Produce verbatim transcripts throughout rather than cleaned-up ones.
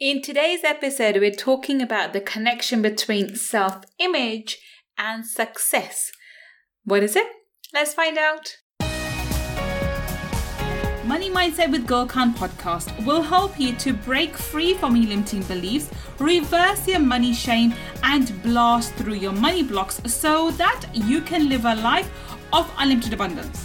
In today's episode, we're talking about the connection between self-image and success. What is it? Let's find out. Money Mindset with GirlCon podcast will help you to break free from your limiting beliefs, reverse your money shame, and blast through your money blocks so that you can live a life of unlimited abundance.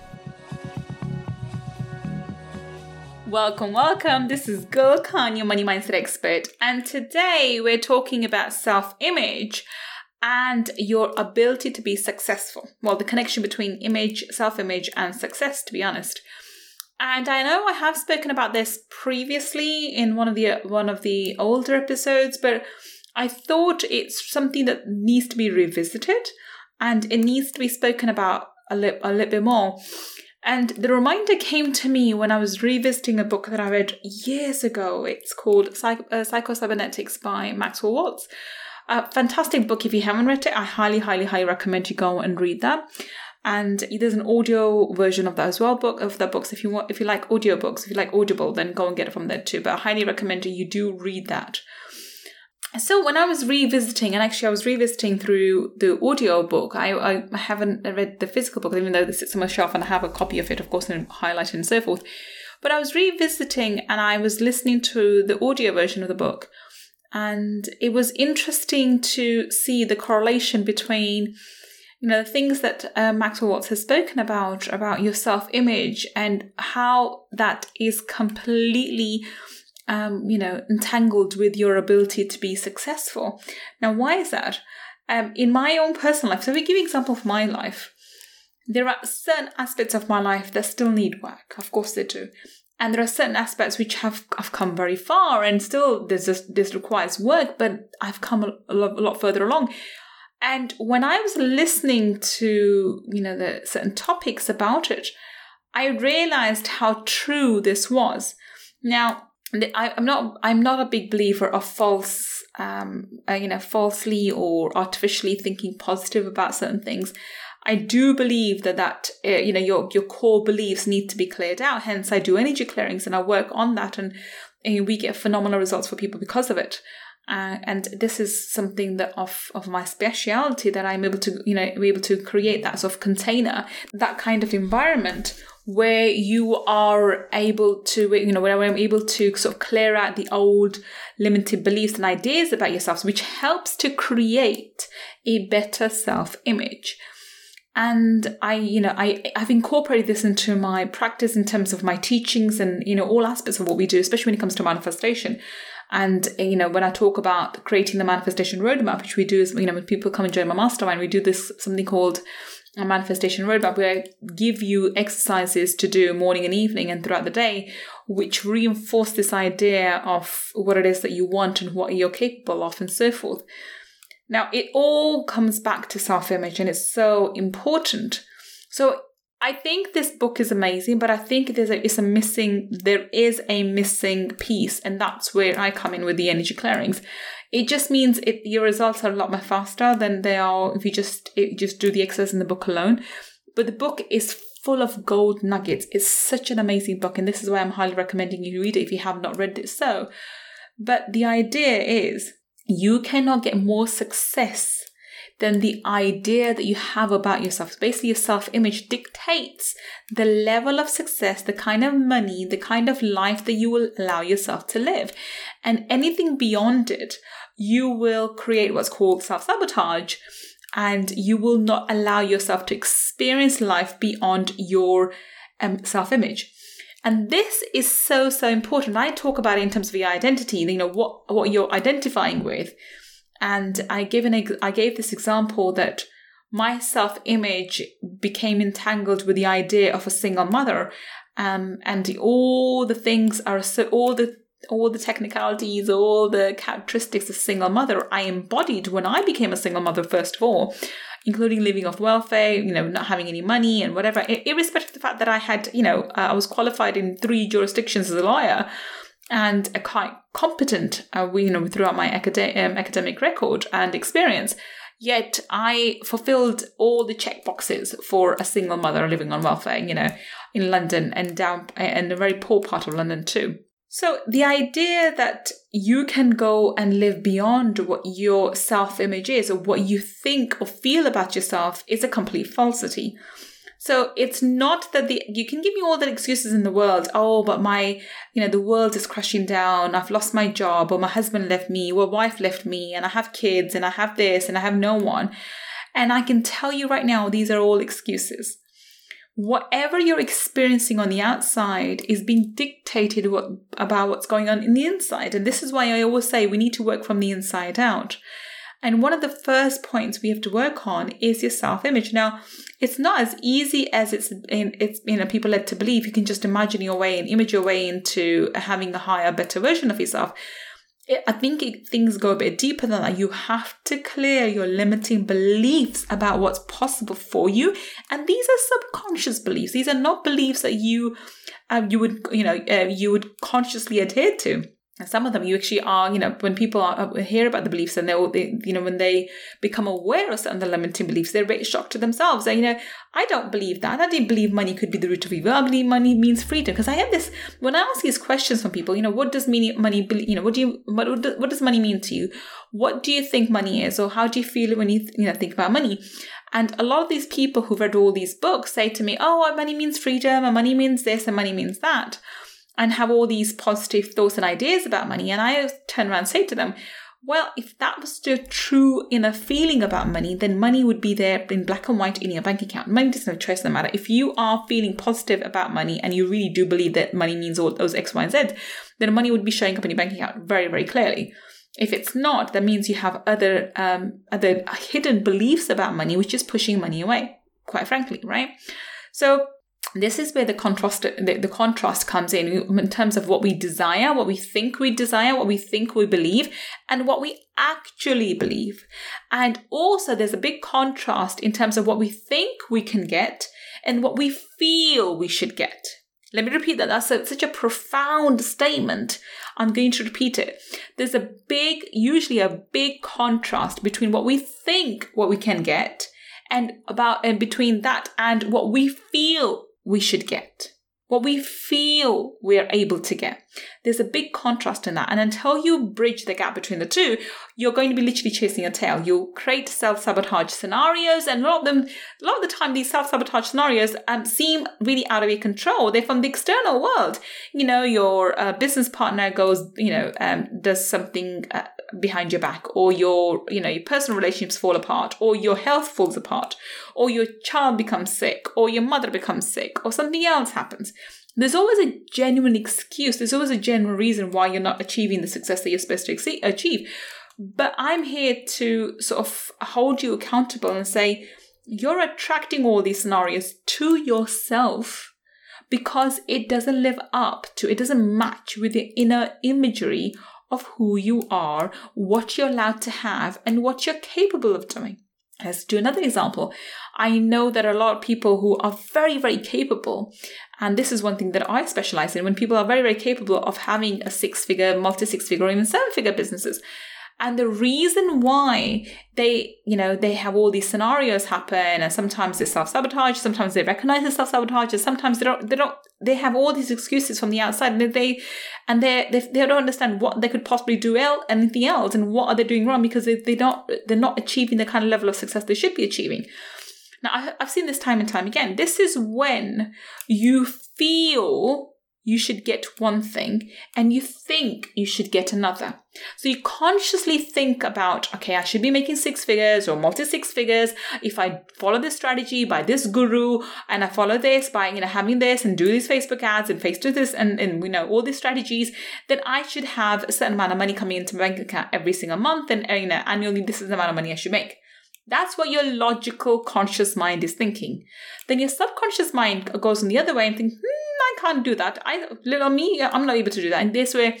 Welcome, welcome. This is Gul Khan, your money mindset expert. And today we're talking about self-image and your ability to be successful. Well, the connection between image, self-image and success, to be honest. And I know I have spoken about this previously in one of the one of the older episodes, but I thought it's something that needs to be revisited and it needs to be spoken about a, li- a little bit more. And the reminder came to me when I was revisiting a book that I read years ago. It's called Psych- uh, Psycho-Cybernetics by Maxwell Maltz. A fantastic book. If you haven't read it, I highly, highly, highly recommend you go and read that. And there's an audio version of that as well, book of the books. If you want, if you like audiobooks, if you like Audible, then go and get it from there too. But I highly recommend you do read that. So when I was revisiting, and actually I was revisiting through the audio book, I, I haven't read the physical book, even though this sits on my shelf and I have a copy of it, of course, and highlighted and so forth. But I was revisiting and I was listening to the audio version of the book. And it was interesting to see the correlation between, you know, the things that uh, Maxwell Maltz has spoken about, about your self-image and how that is completely Um, you know, entangled with your ability to be successful. Now, why is that? Um, in my own personal life, so we give an example of my life. There are certain aspects of my life that still need work. Of course they do. And there are certain aspects which have I've come very far and still there's just, this requires work, but I've come a, a, lot, a lot further along. And when I was listening to, you know, the certain topics about it, I realized how true this was. Now, I'm not. I'm not a big believer of false, um, uh, you know, falsely or artificially thinking positive about certain things. I do believe that that uh, you know your your core beliefs need to be cleared out. Hence, I do energy clearings and I work on that, and, and we get phenomenal results for people because of it. Uh, and this is something that of of my speciality that I'm able to you know be able to create that sort of container, that kind of environment where you are able to, you know, where I'm able to sort of clear out the old limited beliefs and ideas about yourself, which helps to create a better self-image. And I, you know, I, I've incorporated this into my practice in terms of my teachings and, you know, all aspects of what we do, especially when it comes to manifestation. And, you know, when I talk about creating the manifestation roadmap, which we do is, you know, when people come and join my mastermind, we do this something called a manifestation roadmap where I give you exercises to do morning and evening and throughout the day, which reinforce this idea of what it is that you want and what you're capable of and so forth. Now, it all comes back to self-image and it's so important. So I think this book is amazing, but I think there's a, it's a missing, there is a missing piece, and that's where I come in with the energy clearings. It just means it, your results are a lot more faster than they are if you just it, just do the exercise in the book alone. But the book is full of gold nuggets. It's such an amazing book, and this is why I'm highly recommending you read it if you have not read it. So, but the idea is you cannot get more success then the idea that you have about yourself. So basically, your self-image dictates the level of success, the kind of money, the kind of life that you will allow yourself to live. And anything beyond it, you will create what's called self-sabotage, and you will not allow yourself to experience life beyond your um, self-image. And this is so, so important. I talk about it in terms of your identity, you know, what, what you're identifying with. And I gave an I gave this example that my self-image became entangled with the idea of a single mother, um, and all the things are so all the all the technicalities, all the characteristics of single mother I embodied when I became a single mother. First of all, including living off welfare, you know, not having any money and whatever, irrespective of the fact that I had, you know, uh, I was qualified in three jurisdictions as a lawyer and a quite competent, uh, you know, throughout my academic um, academic record and experience. Yet I fulfilled all the check boxes for a single mother living on welfare, you know, in London and down in a very poor part of London too. So the idea that you can go and live beyond what your self-image is or what you think or feel about yourself is a complete falsity. So it's not that the you can give me all the excuses in the world. Oh, but my, you know, the world is crashing down. I've lost my job, or my husband left me, or my wife left me, and I have kids, and I have this, and I have no one. And I can tell you right now, these are all excuses. Whatever you're experiencing on the outside is being dictated what, about what's going on in the inside. And this is why I always say we need to work from the inside out. And one of the first points we have to work on is your self-image. Now, it's not as easy as it's, in, it's you know, people led to believe. You can just imagine your way and image your way into having a higher, better version of yourself. It, I think it, things go a bit deeper than that. You have to clear your limiting beliefs about what's possible for you. And these are subconscious beliefs. These are not beliefs that you, uh, you would, you know, uh, you would consciously adhere to. Some of them you actually are, you know, when people are, hear about the beliefs and they'll, they, you know, when they become aware of some of the limiting beliefs, they're a bit shocked to themselves. They, you know, I don't believe that. I didn't believe money could be the root of evil. I believe money means freedom. Because I have this, when I ask these questions from people, you know, what does money, you know, what do you, what, what does money mean to you? What do you think money is? Or how do you feel when you, you know, think about money? And a lot of these people who've read all these books say to me, oh, money means freedom, and money means this, and money means that, and have all these positive thoughts and ideas about money. And I turn around and say to them, well, if that was the true inner feeling about money, then money would be there in black and white in your bank account. Money doesn't have a choice in the matter. If you are feeling positive about money and you really do believe that money means all those X, Y, and Z, then money would be showing up in your bank account very, very clearly. If it's not, that means you have other um, other hidden beliefs about money, which is pushing money away, quite frankly, right? So this is where the contrast the, the contrast comes in in terms of what we desire, what we think we desire, what we think we believe, and what we actually believe. And also there's a big contrast in terms of what we think we can get and what we feel we should get. Let me repeat that. That's a, such a profound statement. I'm going to repeat it. There's a big, usually a big contrast between what we think what we can get and about and between that and what we feel we should get, what we feel we're able to get. There's a big contrast in that. And until you bridge the gap between the two, you're going to be literally chasing your tail. You'll create self-sabotage scenarios. And a lot of them, a lot of the time, these self-sabotage scenarios um, seem really out of your control. They're from the external world. You know, your uh, business partner goes, you know, um, does something uh, behind your back, or your, you know, your personal relationships fall apart, or your health falls apart, or your child becomes sick, or your mother becomes sick, or something else happens. There's always a genuine excuse. There's always a genuine reason why you're not achieving the success that you're supposed to achieve. But I'm here to sort of hold you accountable and say, you're attracting all these scenarios to yourself because it doesn't live up to, it doesn't match with the inner imagery of who you are, what you're allowed to have, and what you're capable of doing. Let's do another example. I know that a lot of people who are very, very capable, and this is one thing that I specialize in, when people are very, very capable of having a six-figure, multi-six-figure, or even seven-figure businesses. And the reason why they, you know, they have all these scenarios happen, and sometimes they self-sabotage, sometimes they recognize the self-sabotage, and sometimes they don't, they don't, they have all these excuses from the outside, and they, and they, they, they don't understand what they could possibly do else, anything else, and what are they doing wrong, because they, they don't, they're not achieving the kind of level of success they should be achieving. Now, I've seen this time and time again. This is when you feel you should get one thing and you think you should get another. So you consciously think about, okay, I should be making six figures or multi six figures. If I follow this strategy by this guru and I follow this by, you know, having this and do these Facebook ads and face to this and, and, you know, all these strategies, then I should have a certain amount of money coming into my bank account every single month. And, you know, annually, this is the amount of money I should make. That's what your logical conscious mind is thinking. Then your subconscious mind goes in the other way and thinks, hmm, I can't do that. I, little me, I'm not able to do that. And this way,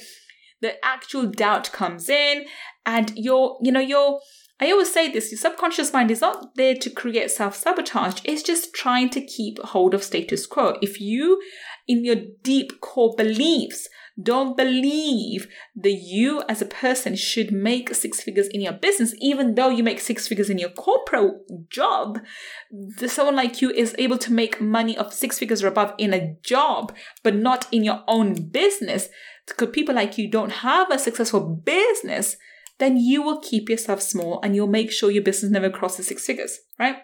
the actual doubt comes in, and your, you know, your I always say this, your subconscious mind is not there to create self-sabotage. It's just trying to keep hold of status quo. If you, in your deep core beliefs, don't believe that you as a person should make six figures in your business, even though you make six figures in your corporate job, someone like you is able to make money of six figures or above in a job, but not in your own business. Because people like you don't have a successful business, then you will keep yourself small and you'll make sure your business never crosses six figures, right?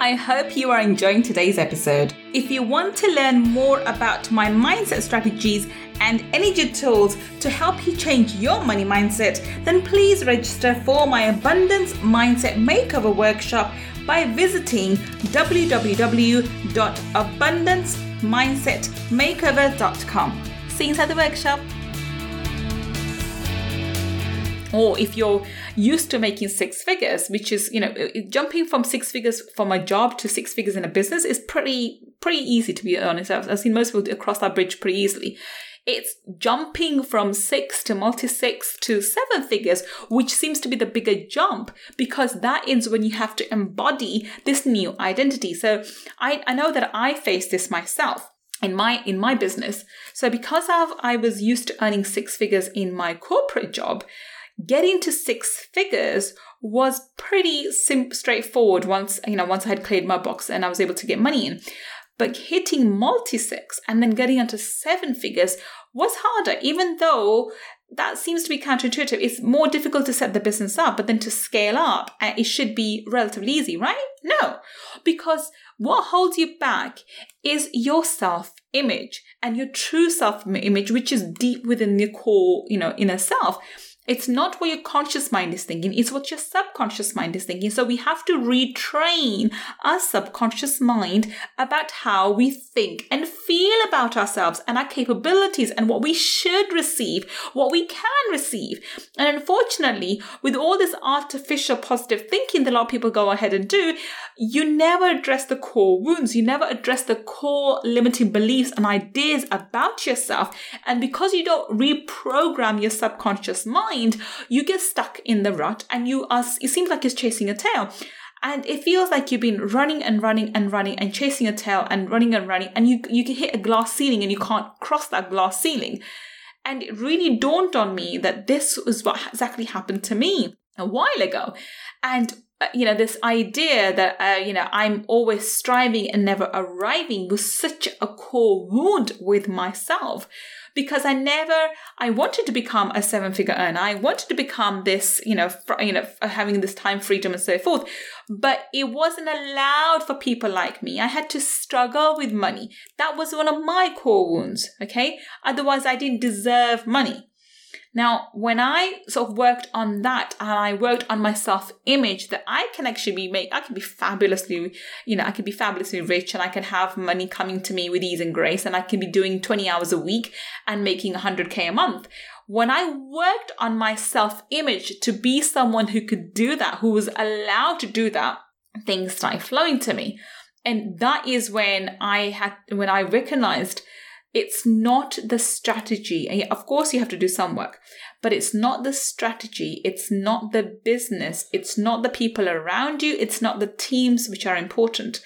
I hope you are enjoying today's episode. If you want to learn more about my mindset strategies and energy tools to help you change your money mindset, then please register for my Abundance Mindset Makeover Workshop by visiting w w w dot abundance mindset makeover dot com. See you inside the workshop. Or if you're used to making six figures, which is, you know, jumping from six figures from a job to six figures in a business is pretty, pretty easy, to be honest. I've seen most people cross that bridge pretty easily. It's jumping from six to multi-six to seven figures, which seems to be the bigger jump, because that is when you have to embody this new identity. So I, I know that I face this myself. In my in my business. So because I've, I was used to earning six figures in my corporate job, getting to six figures was pretty sim- straightforward once, you know, once I had cleared my box and I was able to get money in. But hitting multi-six and then getting onto seven figures was harder, even though that seems to be counterintuitive. It's more difficult to set the business up, but then to scale up, it should be relatively easy, right? No, because what holds you back is your self-image and your true self-image, which is deep within your core, you know, inner self. It's not what your conscious mind is thinking. It's what your subconscious mind is thinking. So we have to retrain our subconscious mind about how we think and feel about ourselves and our capabilities and what we should receive, what we can receive. And unfortunately, with all this artificial positive thinking that a lot of people go ahead and do, you never address the core wounds. You never address the core limiting beliefs and ideas about yourself. And because you don't reprogram your subconscious mind, you get stuck in the rut and you are, it seems like it's chasing your tail. And it feels like you've been running and running and running and chasing your tail and running and running. And you, you can hit a glass ceiling and you can't cross that glass ceiling. And it really dawned on me that this was what exactly happened to me a while ago. And Uh, you know, this idea that, uh, you know, I'm always striving and never arriving was such a core wound with myself, because I never, I wanted to become a seven figure earner. I wanted to become this, you know, fr- you know, having this time freedom and so forth, but it wasn't allowed for people like me. I had to struggle with money. That was one of my core wounds. Okay. Otherwise I didn't deserve money. Now, when I sort of worked on that and I worked on my self-image, that I can actually be make, I can be fabulously, you know, I can be fabulously rich and I can have money coming to me with ease and grace, and I can be doing twenty hours a week and making one hundred K a month. When I worked on my self-image to be someone who could do that, who was allowed to do that, things started flowing to me. And that is when I had, when I recognized it's not the strategy. And of course, you have to do some work, but it's not the strategy. It's not the business. It's not the people around you. It's not the teams which are important.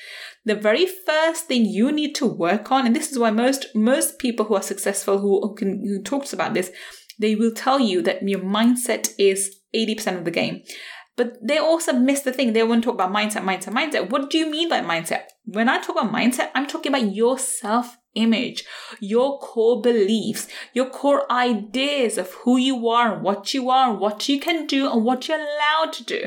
The very first thing you need to work on, and this is why most, most people who are successful, who, who can who talks about this, they will tell you that your mindset is eighty percent of the game. But they also miss the thing. They want to talk about mindset, mindset, mindset. What do you mean by mindset? When I talk about mindset, I'm talking about yourself. Image, your core beliefs, your core ideas of who you are, what you are, what you can do, and what you're allowed to do.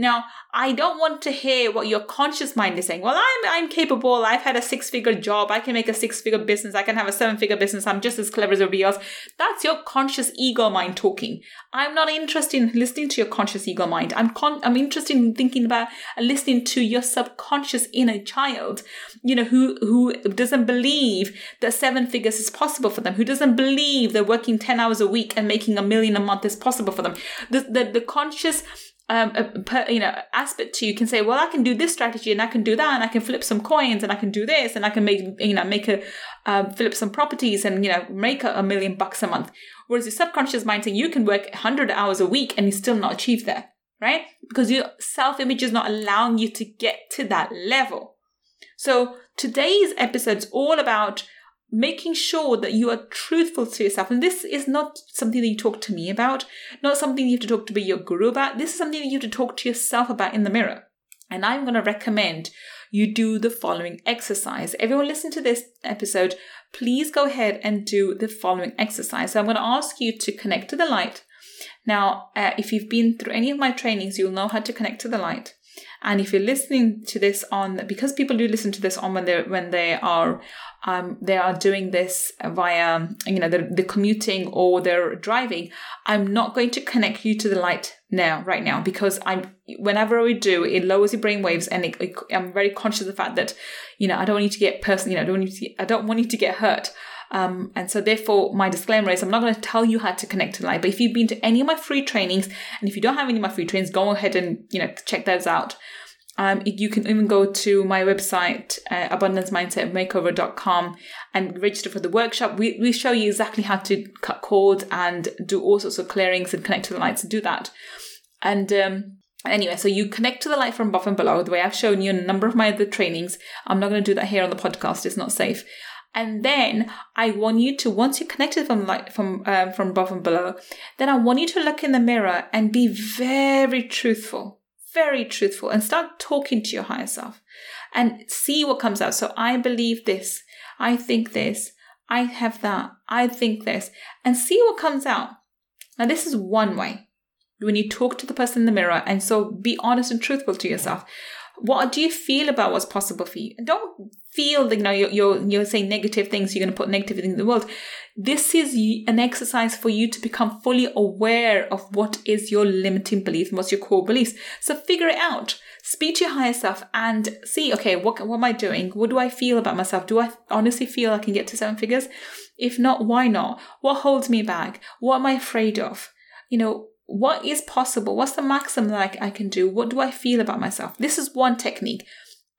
Now, I don't want to hear what your conscious mind is saying. Well, I'm I'm capable. I've had a six-figure job. I can make a six-figure business. I can have a seven-figure business. I'm just as clever as everybody else. That's your conscious ego mind talking. I'm not interested in listening to your conscious ego mind. I'm con- I'm interested in thinking about and listening to your subconscious inner child, you know, who, who doesn't believe that seven figures is possible for them, who doesn't believe that working ten hours a week and making a million a month is possible for them. The, the, the conscious... Um, a, you know, aspect to you can say, well, I can do this strategy and I can do that and I can flip some coins and I can do this and I can make, you know, make a, um, flip some properties and, you know, make a, a million bucks a month. Whereas your subconscious mind saying you can work one hundred hours a week and you still not achieve that, right? Because your self-image is not allowing you to get to that level. So today's episode's all about making sure that you are truthful to yourself. And this is not something that you talk to me about, not something you have to talk to be your guru about. This is something that you have to talk to yourself about in the mirror. And I'm going to recommend you do the following exercise. Everyone listen to this episode, please go ahead and do the following exercise. So I'm going to ask you to connect to the light. Now, uh, if you've been through any of my trainings, you'll know how to connect to the light. And if you're listening to this on, because people do listen to this on when they when they are, um, they are doing this via, you know, they're, they're commuting or they're driving. I'm not going to connect you to the light now, right now, because I'm whenever we do, it lowers your brain waves, and it, it, I'm very conscious of the fact that, you know, I don't need to get personal, you know, I don't need to, I don't want you to get hurt. Um, and so therefore my disclaimer is I'm not going to tell you how to connect to light, but if you've been to any of my free trainings, and if you don't have any of my free trainings, go ahead and, you know, check those out. Um, you can even go to my website, uh, abundance mindset makeover dot com, and register for the workshop. We, we show you exactly how to cut cords and do all sorts of clearings and connect to the lights and do that. And, um, Anyway, so you connect to the light from above and below, the way I've shown you in a number of my other trainings. I'm not going to do that here on the podcast. It's not safe. And then I want you to, once you're connected from light, from um, from above and below, then I want you to look in the mirror and be very truthful, very truthful, and start talking to your higher self and see what comes out. So I believe this. I think this. I have that. I think this. And see what comes out. Now, this is one way. When you talk to the person in the mirror, and so be honest and truthful to yourself. What do you feel about what's possible for you? And don't feel that, you know, you're, you're, you're saying negative things, you're going to put negativity in the world. This is an exercise for you to become fully aware of what is your limiting belief and what's your core beliefs. So figure it out. Speak to your higher self and see, okay, what, what am I doing? What do I feel about myself? Do I honestly feel I can get to seven figures? If not, why not? What holds me back? What am I afraid of? You know, what is possible? What's the maximum that I can do? What do I feel about myself? This is one technique.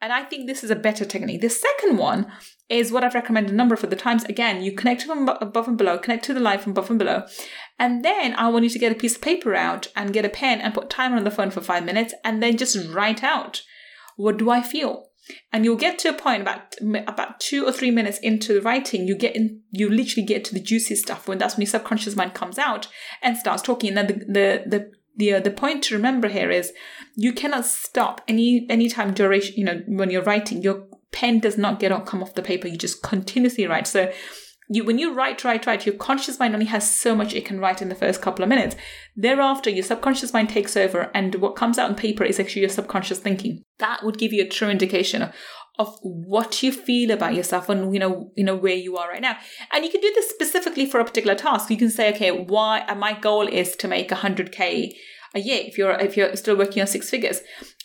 And I think this is a better technique. The second one is what I've recommended a number of other times. Again, you connect from above and below, connect to the light from above and below. And then I want you to get a piece of paper out and get a pen and put timer on the phone for five minutes and then just write out, what do I feel? And you'll get to a point about about two or three minutes into the writing, you get in, you literally get to the juicy stuff, when that's when your subconscious mind comes out and starts talking. And then the the the the, uh, the point to remember here is you cannot stop any any time duration. You know, when you're writing, your pen does not get or come off the paper. You just continuously write. So you when you write, write, write, your conscious mind only has so much it can write in the first couple of minutes. Thereafter, your subconscious mind takes over, and what comes out on paper is actually your subconscious thinking. That would give you a true indication of, of what you feel about yourself and, you know, you know, where you are right now. And you can do this specifically for a particular task. You can say, okay, why and my goal is to make one hundred K a year if you're if you're still working on six figures,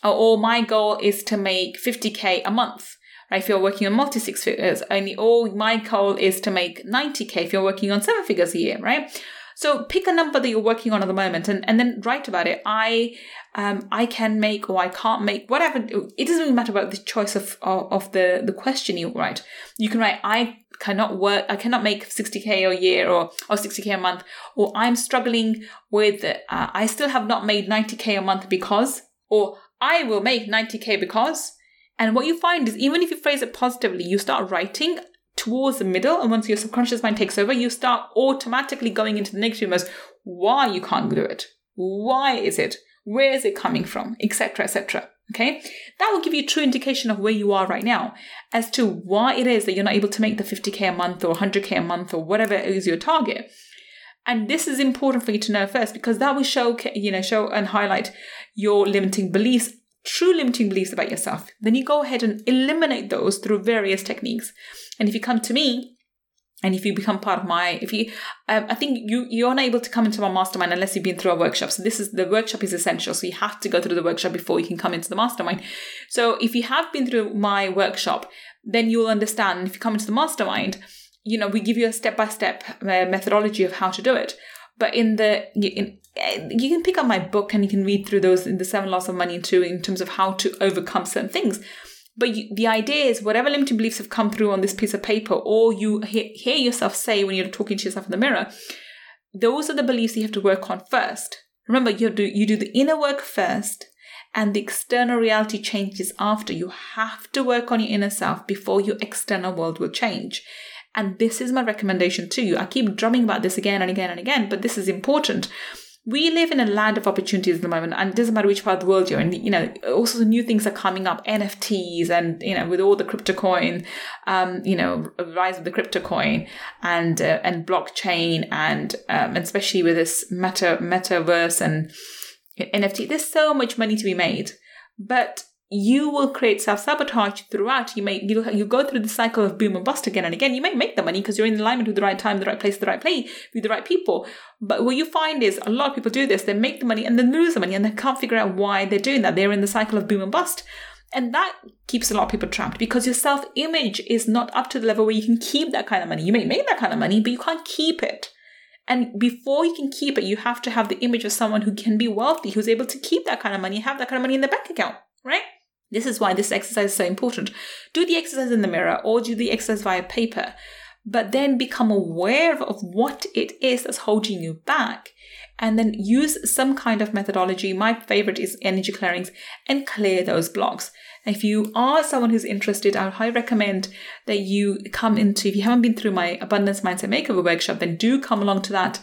or, or my goal is to make fifty K a month. If you're working on multi six figures, only all my goal is to make ninety K if you're working on seven figures a year, right? So pick a number that you're working on at the moment and, and then write about it. I um I can make or I can't make, whatever. It doesn't really matter about the choice of, of, of the, the question you write. You can write, I cannot work, I cannot make sixty K a year or, or sixty K a month, or I'm struggling with, uh, I still have not made ninety K a month because, or I will make ninety K because. And what you find is, even if you phrase it positively, you start writing towards the middle, and once your subconscious mind takes over, you start automatically going into the negative mode. Why you can't do it? Why is it? Where is it coming from? Etc, et cetera. Okay, that will give you a true indication of where you are right now as to why it is that you're not able to make the fifty K a month or one hundred K a month or whatever is your target. And this is important for you to know first, because that will show, you know, show and highlight your limiting beliefs. True limiting beliefs about yourself. Then you go ahead and eliminate those through various techniques. And if you come to me, and if you become part of my, if you, um, I think you you're unable to come into my mastermind unless you've been through our workshop. So this is the workshop is essential. So you have to go through the workshop before you can come into the mastermind. So if you have been through my workshop, then you'll understand. If you come into the mastermind, you know, we give you a step by step methodology of how to do it. But in the in you can pick up my book and you can read through those in the seven laws of money too, in terms of how to overcome certain things. But you, the idea is whatever limiting beliefs have come through on this piece of paper, or you hear, hear yourself say when you're talking to yourself in the mirror, those are the beliefs you have to work on first. Remember, you do, you do the inner work first and the external reality changes after. You have to work on your inner self before your external world will change. And this is my recommendation to you. I keep drumming about this again and again and again, but this is important. We live in a land of opportunities at the moment, and it doesn't matter which part of the world you're in. You know, also the new things are coming up, N F Ts, and, you know, with all the crypto coin, um, you know, rise of the crypto coin and uh, and blockchain, and um, especially with this meta metaverse and N F T, there's so much money to be made, but you will create self-sabotage throughout. You may you you go through the cycle of boom and bust again and again. You may make the money because you're in alignment with the right time, the right place, the right play, with the right people. But what you find is a lot of people do this. They make the money and then lose the money, and they can't figure out why they're doing that. They're in the cycle of boom and bust. And that keeps a lot of people trapped because your self-image is not up to the level where you can keep that kind of money. You may make that kind of money, but you can't keep it. And before you can keep it, you have to have the image of someone who can be wealthy, who's able to keep that kind of money, have that kind of money in their bank account. Right? This is why this exercise is so important. Do the exercise in the mirror or do the exercise via paper, but then become aware of what it is that's holding you back and then use some kind of methodology. My favorite is energy clearings, and clear those blocks. If you are someone who's interested, I would highly recommend that you come into, if you haven't been through my Abundance Mindset Makeover Workshop, then do come along to that.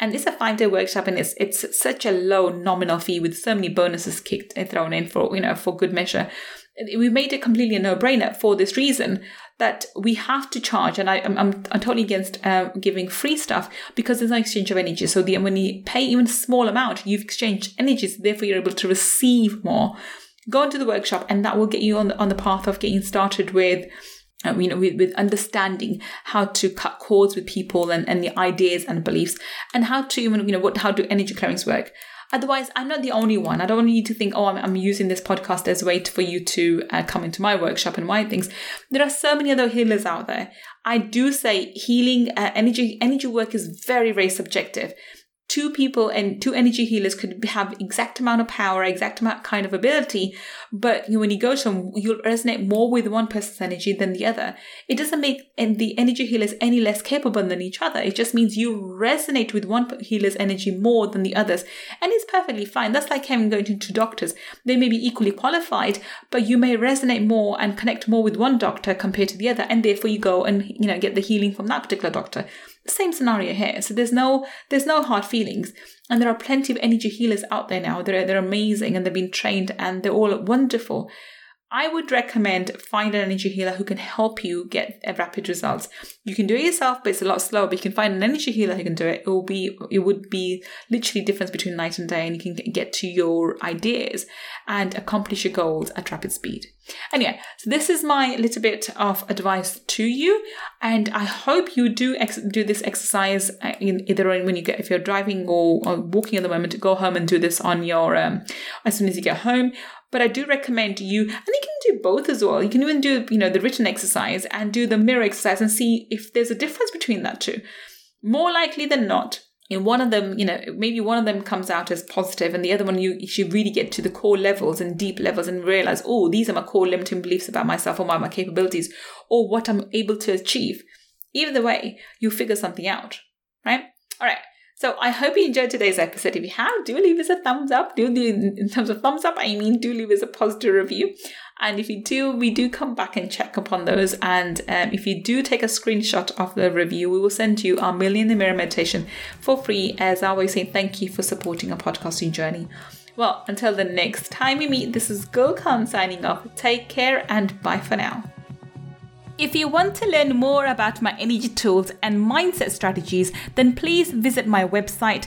And it's a five-day workshop, and it's it's such a low nominal fee with so many bonuses kicked and thrown in for, you know, for good measure. We made it completely a no-brainer for this reason that we have to charge. And I, I'm, I'm totally against uh, giving free stuff because there's no exchange of energy. So the, when you pay even a small amount, you've exchanged energies. Therefore, you're able to receive more. Go into the workshop, and that will get you on the, on the path of getting started with Uh, you know, with, with understanding how to cut cords with people and, and the ideas and beliefs, and how to even, you know, what how do energy clearings work. Otherwise, I'm not the only one. I don't want you to think, oh, I'm, I'm using this podcast as a way to, for you to uh, come into my workshop and my things. There are so many other healers out there. I do say healing, uh, energy, energy work is very, very subjective. Two people and two energy healers could have exact amount of power, exact amount kind of ability, but when you go to them, you'll resonate more with one person's energy than the other. It doesn't make the energy healers any less capable than each other. It just means you resonate with one healer's energy more than the others, and it's perfectly fine. That's like having going to two doctors. They may be equally qualified, but you may resonate more and connect more with one doctor compared to the other, and therefore you go and, you know, get the healing from that particular doctor. Same scenario here. So there's no there's no hard feelings, and there are plenty of energy healers out there now. They're they're amazing, and they've been trained, and they're all wonderful. I would recommend find an energy healer who can help you get rapid results. You can do it yourself, but it's a lot slower. But you can find an energy healer who can do it. It will be it would be literally difference between night and day, and you can get to your ideas and accomplish your goals at rapid speed. Anyway, so this is my little bit of advice to you, and I hope you do ex- do this exercise in either when you get if you're driving or, or walking at the moment. Go home and do this on your um, as soon as you get home. But I do recommend you, and you can do both as well. You can even do, you know, the written exercise and do the mirror exercise and see if there's a difference between that two. More likely than not, in one of them, you know, maybe one of them comes out as positive, and the other one you should really get to the core levels and deep levels and realize, oh, these are my core limiting beliefs about myself or my, my capabilities or what I'm able to achieve. Either way, you'll figure something out, right? All right. So I hope you enjoyed today's episode. If you have, do leave us a thumbs up. Do leave, in terms of thumbs up, I mean, do leave us a positive review. And if you do, we do come back and check upon those. And um, if you do take a screenshot of the review, we will send you our Million in the Mirror meditation for free. As I always say, thank you for supporting our podcasting journey. Well, until the next time we meet, this is Gul Khan signing off. Take care and bye for now. If you want to learn more about my energy tools and mindset strategies, then please visit my website